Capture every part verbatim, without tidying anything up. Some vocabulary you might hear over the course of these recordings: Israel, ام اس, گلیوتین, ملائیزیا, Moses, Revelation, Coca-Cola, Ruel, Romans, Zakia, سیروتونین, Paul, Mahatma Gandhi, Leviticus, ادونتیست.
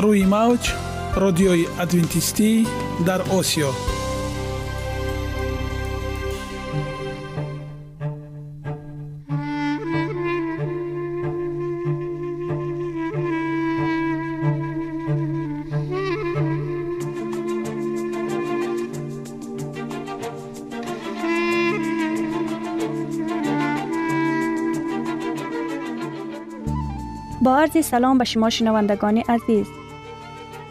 روی موج رادیوی ادوینتیستی در آسیا. با عرض سلام به شما شنوندگان عزیز.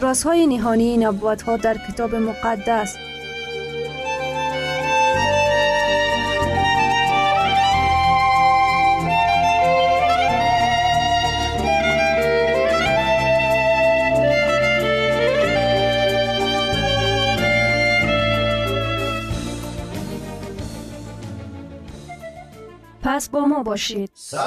رازهای نهانی نبوت‌ها در کتاب مقدس. پس با ما باشید. سلام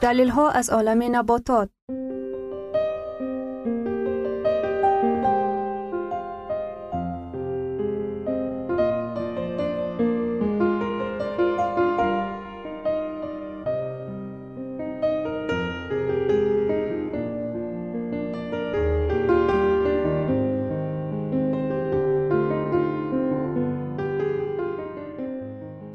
دلیل‌ها از عالم نباتات.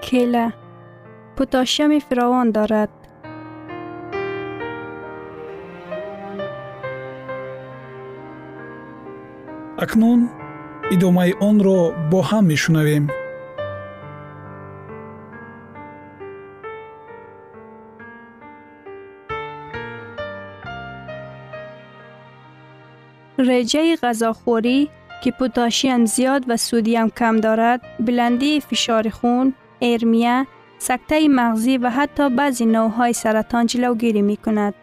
کیله پتاسیم فراوان دارد. اکنون ادامه آن را با هم میشنویم. رژه غذاخوری که پتاسیم زیاد و سودیم کم دارد، بلندی فشار خون، ارمیه، سکته مغزی و حتی بعضی نوع‌های سرطان جلوگیری می‌کند.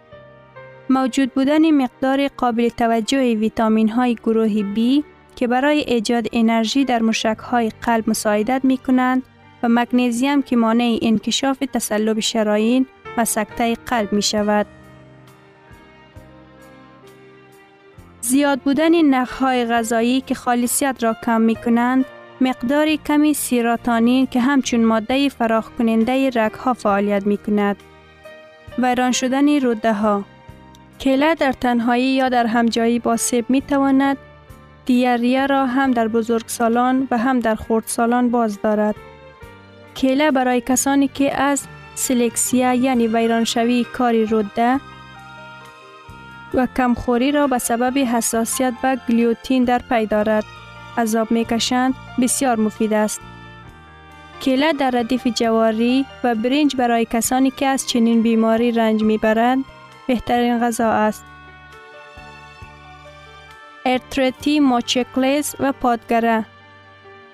موجود بودن مقدار قابل توجه ویتامین‌های گروه بی که برای ایجاد انرژی در مشک‌های قلب مساعدت می‌کنند و مگنیزیم که مانع انکشاف تصلب شرايين و سکته قلب می‌شود. زیاد بودن نخ‌های غذایی که خالصیت را کم می‌کنند، مقدار کمی سیروتونین که همچون ماده فراخ کننده رگها فعالیت می کند. ویران شدن روده ها. کیله در تنهایی یا در همجایی با سیب می تواند دیاریا را هم در بزرگسالان و هم در خردسالان باز دارد. کیله برای کسانی که از سلکسیا یعنی ویران شوی کاری روده و کمخوری را به سبب حساسیت و گلیوتین در پی دارد، عذاب میکشند بسیار مفید است. کیله در ردیف جواری و برنج برای کسانی که از چنین بیماری رنج میبرند بهترین غذا است. ارتریتی ماچکلز و پادگره.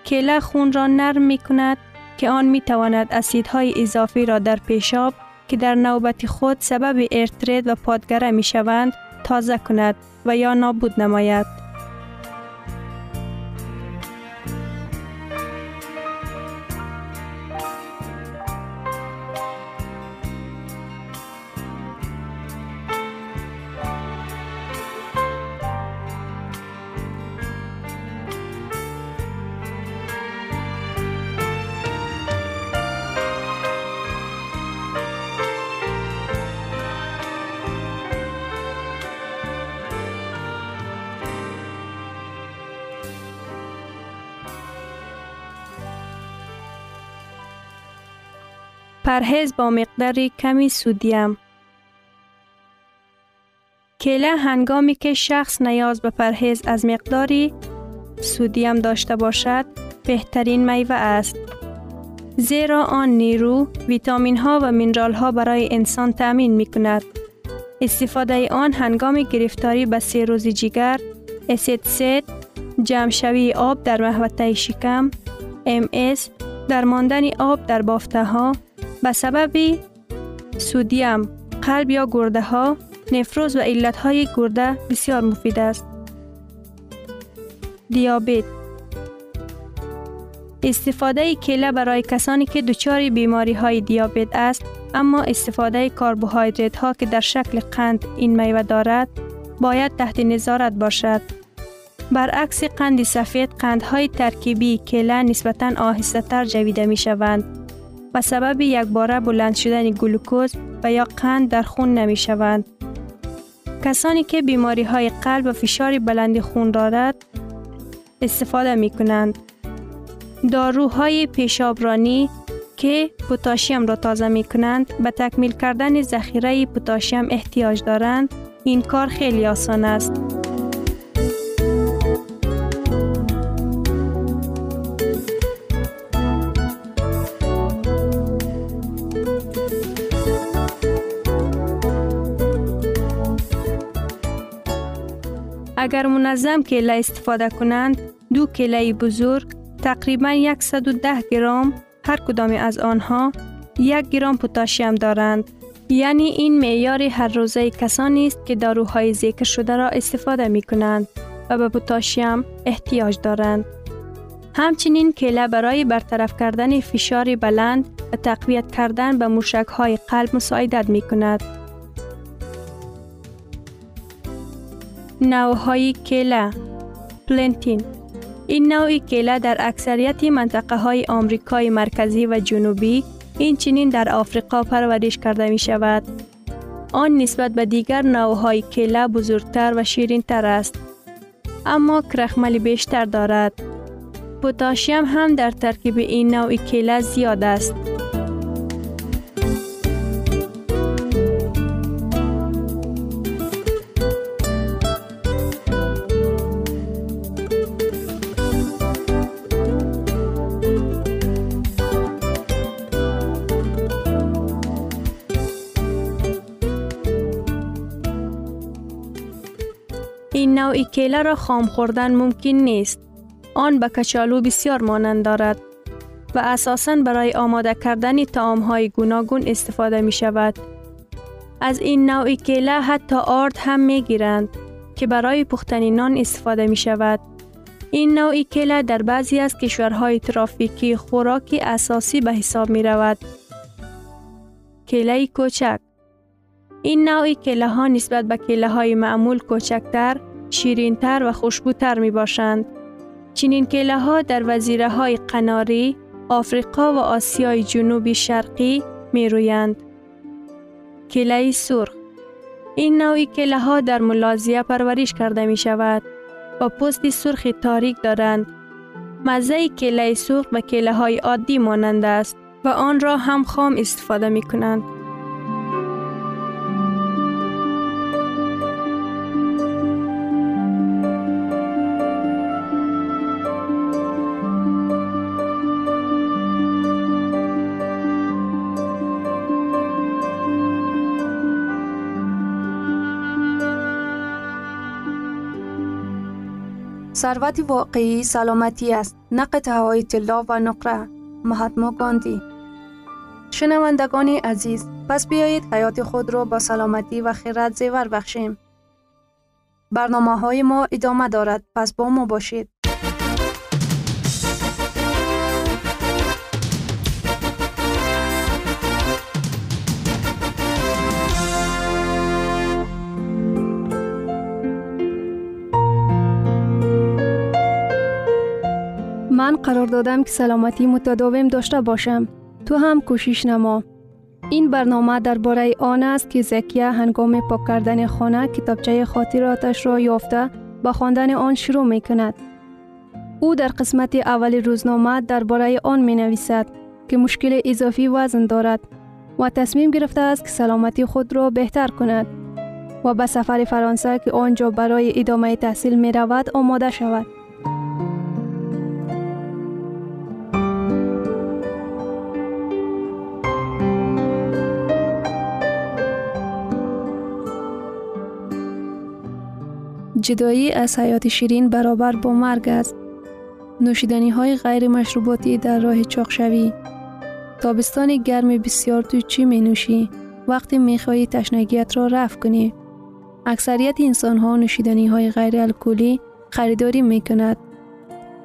کیله خون را نرم میکند که آن میتواند اسیدهای اضافی را در پیشاب که در نوبت خود سبب ارتریت و پادگره میشوند تازه کند و یا نابود نماید. پرهیز با مقدار کمی سودیم. کیله هنگامی که شخص نیاز به پرهیز از مقداری سودیم داشته باشد بهترین میوه است، زیرا آن نیرو، ویتامین ها و مینرال ها برای انسان تأمین می کند. استفاده آن هنگام گرفتاری به سیروز جگر، اسیدسید، جمع‌شوی آب در محوطه شکم، ام اس، درماندن آب در بافته ها، به سبب سودیم، قلب یا گرده ها، نفروز و علت های گرده بسیار مفید است. دیابت. استفاده کیله برای کسانی که دچار بیماری های دیابت است، اما استفاده کربوهیدرات ها که در شکل قند این میوه دارد، باید تحت نظارت باشد. برعکس قند سفید، قندهای ترکیبی کیله نسبتاً آهسته تر جویده می شوند. به سبب یک باره بلند شدن گلوکوز و یا قند در خون نمی شوند. کسانی که بیماری های قلب و فشار بلند خون دارند استفاده می کنند. داروهای پیشابرانی که پتاسیم را تازه می کنند به تکمیل کردن ذخیره پتاسیم احتیاج دارند، این کار خیلی آسان است. اگر منظم کیله استفاده کنند، دو کیله بزرگ تقریباً صد و ده گرم هر کدام از آنها یک گرم پتاسیم دارند. یعنی این معیار هر روزه کسانی است که داروهای ذکر شده را استفاده می کنند و به پتاسیم احتیاج دارند. همچنین کیله برای برطرف کردن فشار بلند و تقویت کردن به موشک‌های قلب مساعدت می کند. نوع‌های کیله. پلنتین. این نوع کیله در اکثریت منطقه های آمریکای مرکزی و جنوبی، این چنین در آفریقا پرورش کرده می شود. آن نسبت به دیگر نوع‌های کیله بزرگتر و شیرین‌تر است، اما کرخمل بیشتر دارد. پتاسیم هم در ترکیب این نوع کیله زیاد است. این نوع کیله را خام خوردن ممکن نیست. آن به کچالو بسیار مانند دارد و اساساً برای آماده کردن طعام‌های گوناگون استفاده می شود. از این نوع کیله حتی آرد هم می گیرند که برای پختن نان استفاده می شود. این نوع کیله در بعضی از کشورهای ترافیکی خوراکی اساسی به حساب می رود. کیله کوچک. این نوع کیله ها نسبت به کیله های معمول کوچکتر، شیرین‌تر و خوشبوتر می باشند. چنین کیله ها در وزیره های قناری، آفریقا و آسیای جنوبی شرقی می رویند. کیله سرخ. این نوع کیله ها در ملائیزیا پرورش کرده می شود و پوست سرخ تاریک دارند. مزه کیله سرخ به کیله های عادی مانند است و آن را هم خام استفاده می کنند. ثروت واقعی سلامتی است، نه قطعه‌های طلا و نقره. مهاتما گاندی. شنوندگان عزیز، پس بیایید حیات خود را با سلامتی و خیرات زیور بخشیم. برنامه‌های ما ادامه دارد، پس با ما باشید. من قرار دادم که سلامتی متداوم داشته باشم. تو هم کوشش نما. این برنامه درباره آن است که زکیه هنگام پاک کردن خانه کتابچه خاطراتش را یافته به خواندن آن شروع می کند. او در قسمت اول روزنامه درباره آن می نویسد که مشکل اضافی وزن دارد و تصمیم گرفته است که سلامتی خود را بهتر کند و به سفر فرانسه که آنجا برای ادامه تحصیل می رود آماده شود. جدایی از حیات شیرین برابر با مرگ است. نوشیدنی های غیر مشروباتی در راه چاقشوی. تابستان گرم بسیار، تو چی می نوشی؟ وقتی می خواهی تشنگیت را رفع کنی. اکثریت انسان ها نوشیدنی های غیر الکلی خریداری می کند.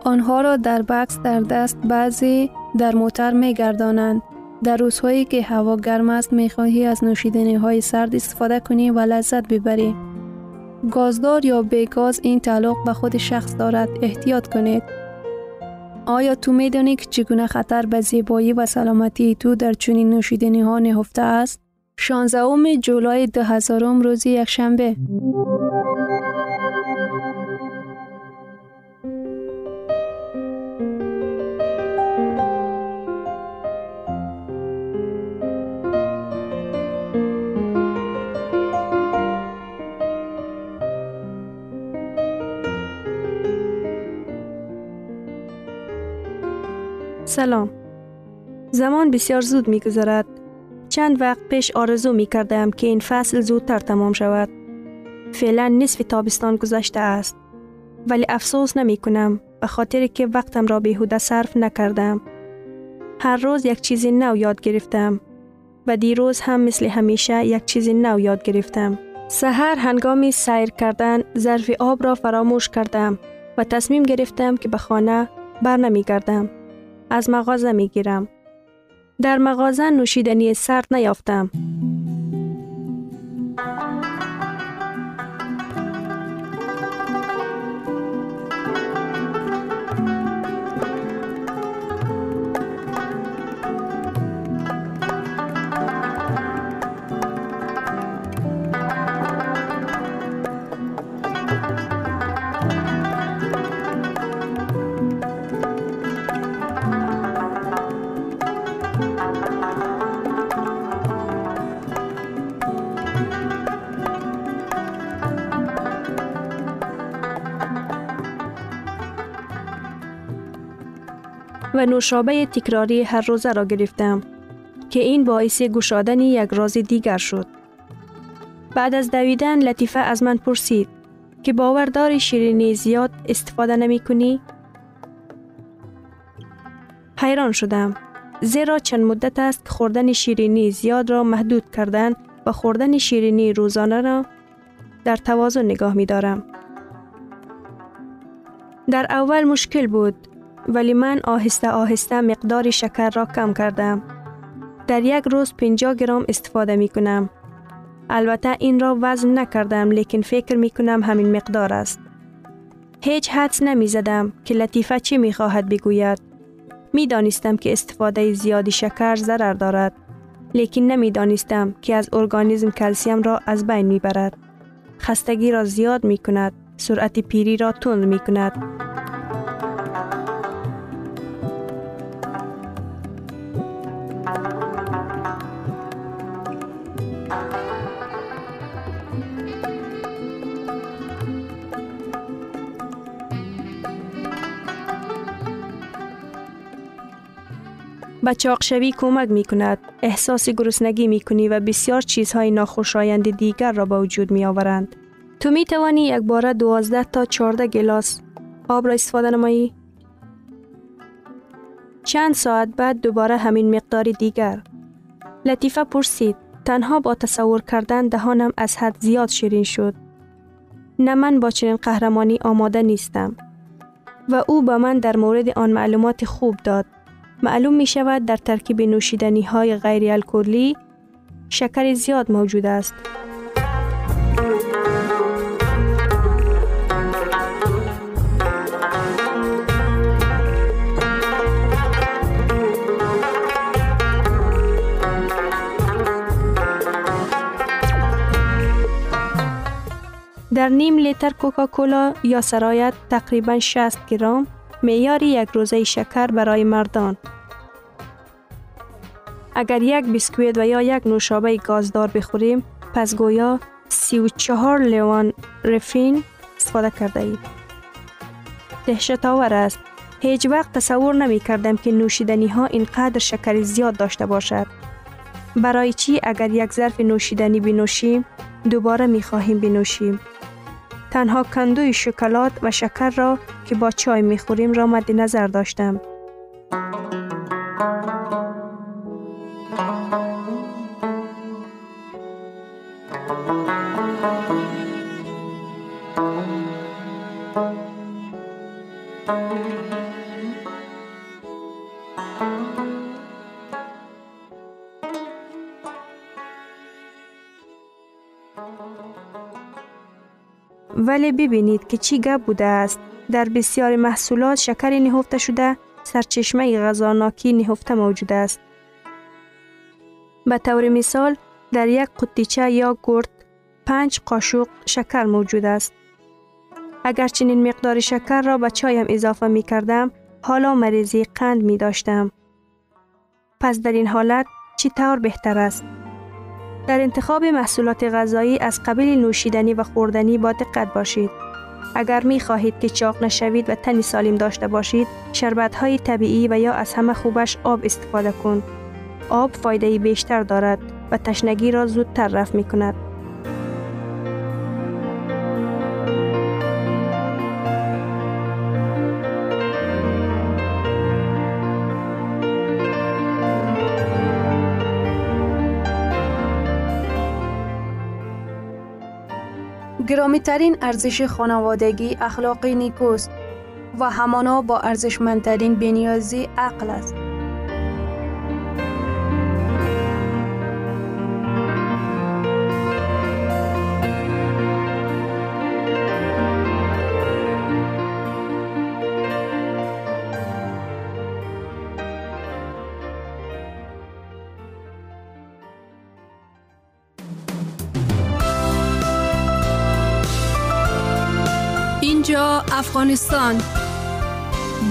آنها را در بکس در دست، بعضی در موتر می گردانند. در روزهایی که هوا گرم است می خواهی از نوشیدنی های سرد استفاده کنی و لذت ببری. گازدار یا بیگاز، این تعلق به خود شخص دارد. احتیاط کنید. آیا تو میدانی که چگونه خطر به زیبایی و سلامتی تو در چنین نوشیدنی ها نهفته است؟ شانزدهم جولای دو هزار روز یکشنبه. سلام. زمان بسیار زود می‌گذرد. چند وقت پیش آرزو می‌کردم که این فصل زودتر تمام شود. فعلا نصف تابستان گذشته است. ولی افسوس نمی‌کنم به خاطر که وقتم را بیهوده صرف نکردم. هر روز یک چیز نو یاد گرفتم و دیروز هم مثل همیشه یک چیز نو یاد گرفتم. سحر هنگام سیر کردن ظرف آب را فراموش کردم و تصمیم گرفتم که به خانه برنمی‌گردم. از مغازه می گیرم. در مغازه نوشیدنی سرد نیافتم. و نوشابه تکراری هر روزه را گرفتم که این باعث گشادن یک راز دیگر شد. بعد از دویدن لطیفه از من پرسید که باوردار شیرینی زیاد استفاده نمی کنی؟ حیران شدم، زیرا چند مدت است که خوردن شیرینی زیاد را محدود کردن و خوردن شیرینی روزانه را در توازن نگاه می دارم. در اول مشکل بود، ولی من آهسته آهسته مقدار شکر را کم کردم. در یک روز پنجاه گرم استفاده می کنم. البته این را وزن نکردم، لیکن فکر می کنم همین مقدار است. هیچ حدس نمی زدم که لطیفه چی می خواهد بگوید. می دانستم که استفاده زیادی شکر ضرر دارد، لیکن نمی دانستم که از ارگانیسم کلسیم را از بین می برد. خستگی را زیاد می کند، سرعت پیری را تند می کند. به چاقشوی کمک می کند، احساس گرسنگی می کنی و بسیار چیزهای ناخوشایند دیگر را به وجود می آورند. تو می توانی یک بار دوازده تا چهارده گلاس آب را استفاده نمایی. چند ساعت بعد دوباره همین مقدار دیگر. لطیفه پرسید: تنها با تصور کردن دهانم از حد زیاد شیرین شد. نه من با چنین قهرمانی آماده نیستم. و او به من در مورد آن معلومات خوب داد. معلوم می شود در ترکیب نوشیدنی های غیر الکلی شکر زیاد موجود است. در نیم لیتر کوکاکولا یا سرایت تقریباً شصت گرم معیار یک روزه شکر برای مردان. اگر یک بیسکویت و یا یک نوشابه گازدار بخوریم، پس گویا سی و چهار لیوان رفین استفاده کرده اید. دهشت‌آور است. هیچ وقت تصور نمی کردم که نوشیدنی ها اینقدر شکر زیاد داشته باشد. برای چی اگر یک ظرف نوشیدنی بنوشیم، دوباره می خواهیم بنوشیم؟ تنها کندوی شکلات و شکر را که با چای می خوریم را مد نظر داشتم. ولی ببینید که چی گپ بوده است. در بسیاری محصولات شکر نهفته شده سرچشمه غذاناکی نهفته موجود است. به طور مثال در یک قطیچه یا گرد پنج قاشق شکر موجود است. اگر چنین مقدار شکر را به چایم اضافه می کردم، حالا مریضی قند می داشتم. پس در این حالت چی طور بهتر است؟ در انتخاب محصولات غذایی از قبیل نوشیدنی و خوردنی با دقت باشید. اگر می خواهید که چاق نشوید و تنی سالم داشته باشید، شربت‌های طبیعی و یا از همه خوبش آب استفاده کن. آب فایده بیشتر دارد و تشنگی را زودتر رفع می کند. گرامی ترین ارزش خانوادگی اخلاق نیکوست و همانا با ارزشمندترین بنیازی عقل است. افغانستان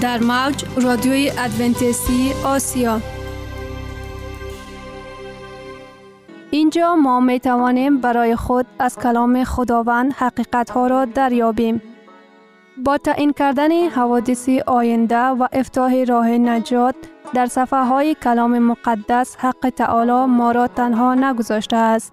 در موج رادیوی ادونتیستی آسیا. اینجا ما می توانیم برای خود از کلام خداوند حقیقت ها را دریابیم. با تعیین کردن حوادث آینده و افتتاح راه نجات در صفحه های کلام مقدس، حق تعالی ما را تنها نگذاشته است.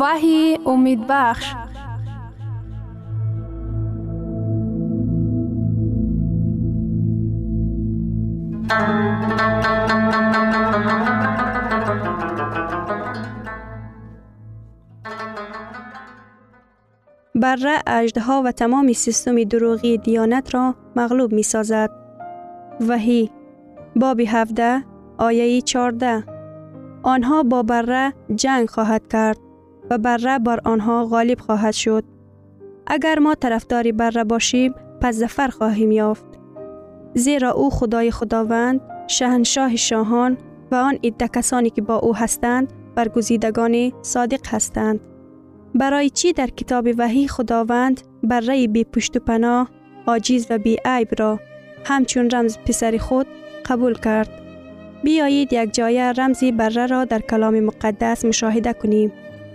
وحی امید بخش. بره اژدها و تمام سیستم دروغی دیانت را مغلوب می سازد. وحی باب هفده آیه چهارده. آنها با بره جنگ خواهد کرد و بره بر آنها غالب خواهد شد. اگر ما طرفدار بره باشیم، پس ظفر خواهیم یافت. زیرا او خدای خداوند، شاهنشاه شاهان و آن عده کسانی که با او هستند برگزیدگان صادق هستند. برای چی در کتاب وحی خداوند بره بی پشت و پناه، عاجز و بی عیب را همچون رمز پسر خود قبول کرد. بیایید یک جایه رمز بره را در کلام مقدس مشاهده کنیم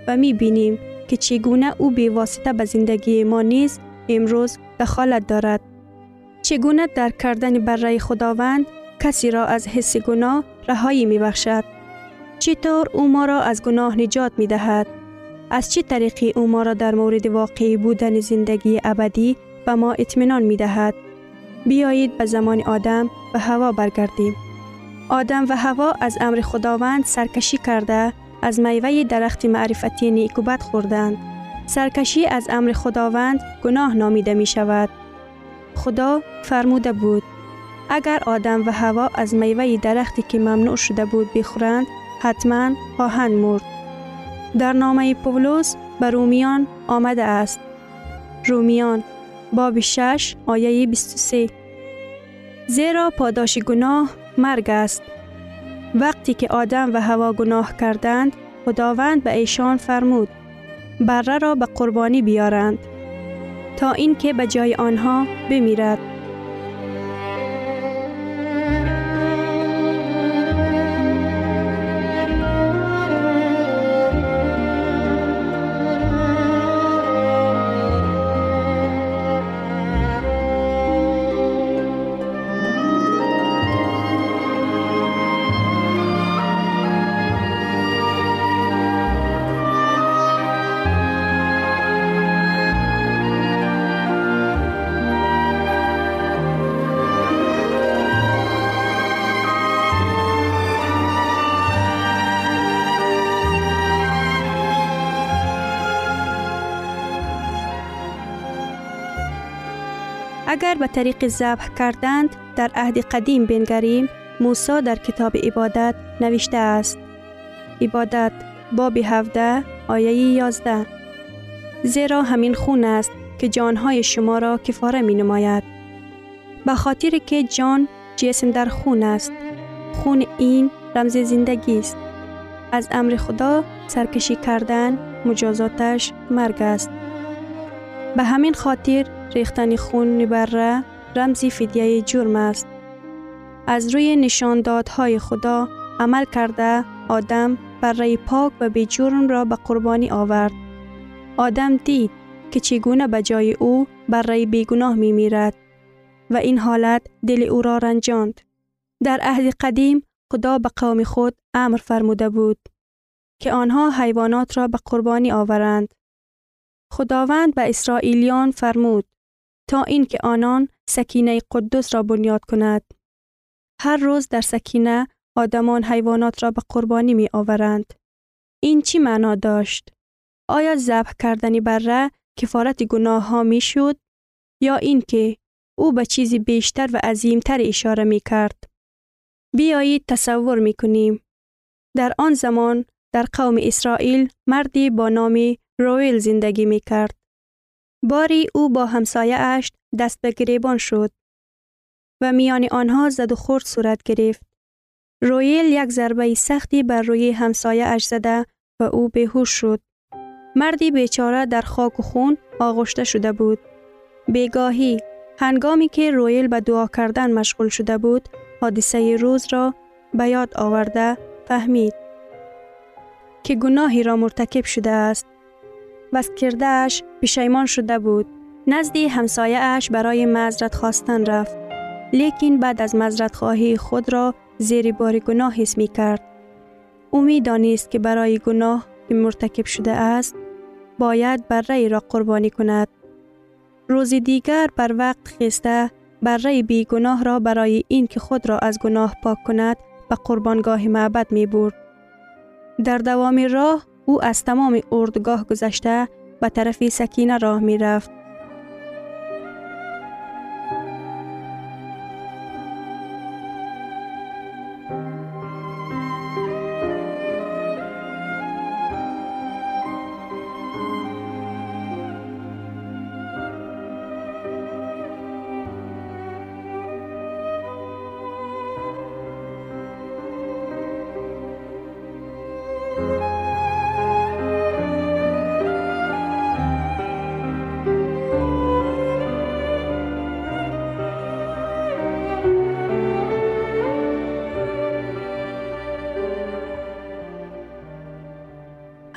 و می بینیم که چگونه او به واسطه به زندگی ما نیز امروز دخالت دارد. چگونه درک کردن بره خداوند کسی را از حس گناه رهایی می بخشد. چطور او ما را از گناه نجات می دهد؟ از چه طریقی او ما را در مورد واقعی بودن زندگی ابدی به ما اطمینان می دهد؟ بیایید به زمان آدم و هوا برگردیم. آدم و هوا از امر خداوند سرکشی کرده از میوه درخت معرفت نیک و بد خوردند. سرکشی از امر خداوند گناه نامیده می شود. خدا فرموده بود اگر آدم و هوا از میوه درختی که ممنوع شده بود بخورند حتما خواهند مرد. در نامه پولس به رومیان آمده است. رومیان باب شش آیه بیست و سه. زیرا پاداش گناه مرگ است. وقتی که آدم و هوا گناه کردند خداوند به ایشان فرمود بره را به قربانی بیارند تا اینکه به جای آنها بمیرد. اگر به طریق ذبح کردند در عهد قدیم بنگریم، موسی در کتاب عبادت نوشته است. عبادت باب هفده آیه یازده. زیرا همین خون است که جانهای شما را کفاره می نماید. به خاطر که جان جسم در خون است. خون این رمز زندگی است. از امر خدا سرکشی کردن مجازاتش مرگ است. به همین خاطر ریختن خون بره رمز فدیه جرم است. از روی نشاندادهای خدا عمل کرده آدم بره پاک و بی جرم را به قربانی آورد. آدم دید که چگونه به جای او بره بیگناه می میرد و این حالت دل او را رنجاند. در عهد قدیم خدا به قوم خود امر فرموده بود که آنها حیوانات را به قربانی آورند. خداوند به اسرائیلیان فرمود تا اینکه آنان سکینه قدس را بنیاد کند. هر روز در سکینه آدمان حیوانات را به قربانی می آورند. این چی معنا داشت؟ آیا ذبح کردن بره کفارت گناه ها می شد؟ یا اینکه او به چیزی بیشتر و عظیمتر اشاره می کرد؟ بیایید تصور می کنیم. در آن زمان در قوم اسرائیل مردی با نام رویل زندگی می کرد. باری او با همسایه اش دست به گریبان شد و میان آنها زد و خورد صورت گرفت. رویل یک ضربه سختی بر روی همسایه اش زده و او بیهوش شد. مردی بیچاره در خاک و خون آغشته شده بود. بیگاهی هنگامی که رویل به دعا کردن مشغول شده بود، حادثه روز را به یاد آورده فهمید که گناهی را مرتکب شده است. بس کرده اش پشیمان شده بود. نزد همسایه اش برای معذرت خواستن رفت. لیکن بعد از معذرت خواهی خود را زیر بار گناه حس می کرد. او می دانست که برای گناه که مرتکب شده است باید بره را قربانی کند. روز دیگر بر وقت خسته بره بی گناه را برای این که خود را از گناه پاک کند به قربانگاه معبد می برد. در دوام راه او از تمام اردوگاه گذشته به طرف سکینه راه می رفت.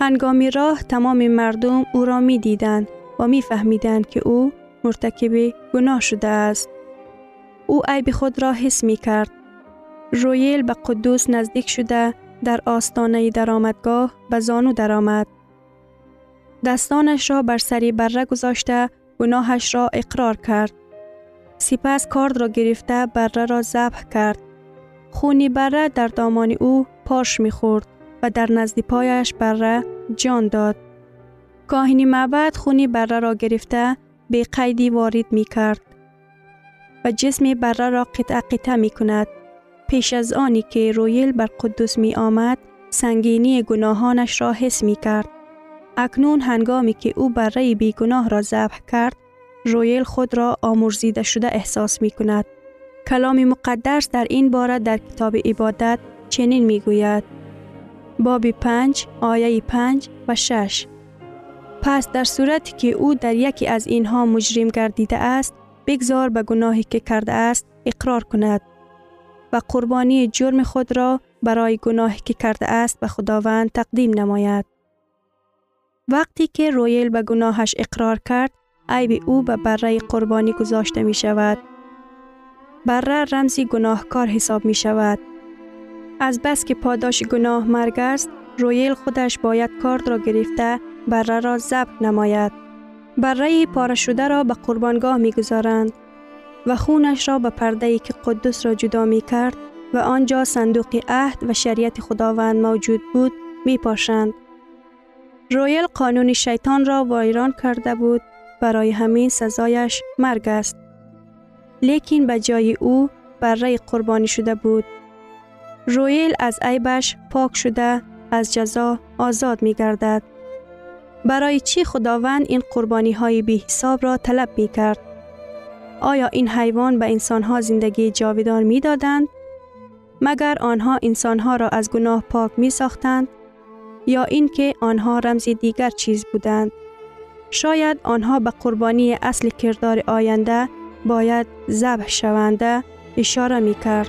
هنگامی راه تمام مردم او را می دیدند و می فهمیدند که او مرتکب گناه شده است. او عیب خود را حس می کرد. رویل به قدوس نزدیک شده در آستانه درآمدگاه به زانو درآمد. دستانش را بر سر بره گذاشته گناهش را اقرار کرد. سپس کارد را گرفته بره را ذبح کرد. خون بره در دامان او پاش می‌خورد و در نزد پایش بره جان داد. کاهن معبد خون بره را گرفته به قیدی وارد می‌کرد و جسم بره را قطع قطع می‌کند. پیش از آنی که رویل بر قدوس می آمد، سنگینی گناهانش را حس می کرد. اکنون هنگامی که او بره بی گناه را ذبح کرد، رویل خود را آمرزیده شده احساس می کند. کلام مقدس در این باره در کتاب عبادت چنین می گوید. باب پنج، آیه پنج و شش. پس در صورتی که او در یکی از اینها مجرم گردیده است، بگذار به گناهی که کرده است اقرار کند و قربانی جرم خود را برای گناهی که کرده است به خداوند تقدیم نماید. وقتی که رویل به گناهش اقرار کرد، عیب او به بره قربانی گذاشته می شود. بره رمزی گناهکار حساب می شود. از بس که پاداش گناه مرگ است، رویل خودش باید کارد را گرفته بره را ذبح نماید. بره پاره شده را به قربانگاه می گذارند و خونش را به پرده‌ای که قدوس را جدا می کرد و آنجا صندوق عهد و شریعت خداوند موجود بود می پاشند. رویل قانون شیطان را وایران کرده بود، برای همین سزایش مرگ است. لیکن به جای او بره قربانی شده بود. رویل از عیبش پاک شده از جزا آزاد می گردد. برای چی خداوند این قربانی های بی حساب را طلب می کرد؟ آیا این حیوان به انسانها زندگی جاودان می دادند؟ مگر آنها انسانها را از گناه پاک می ساختند؟ یا اینکه آنها رمز دیگر چیز بودند؟ شاید آنها به قربانی اصل کردار آینده باید ذبح شونده اشاره می کرد.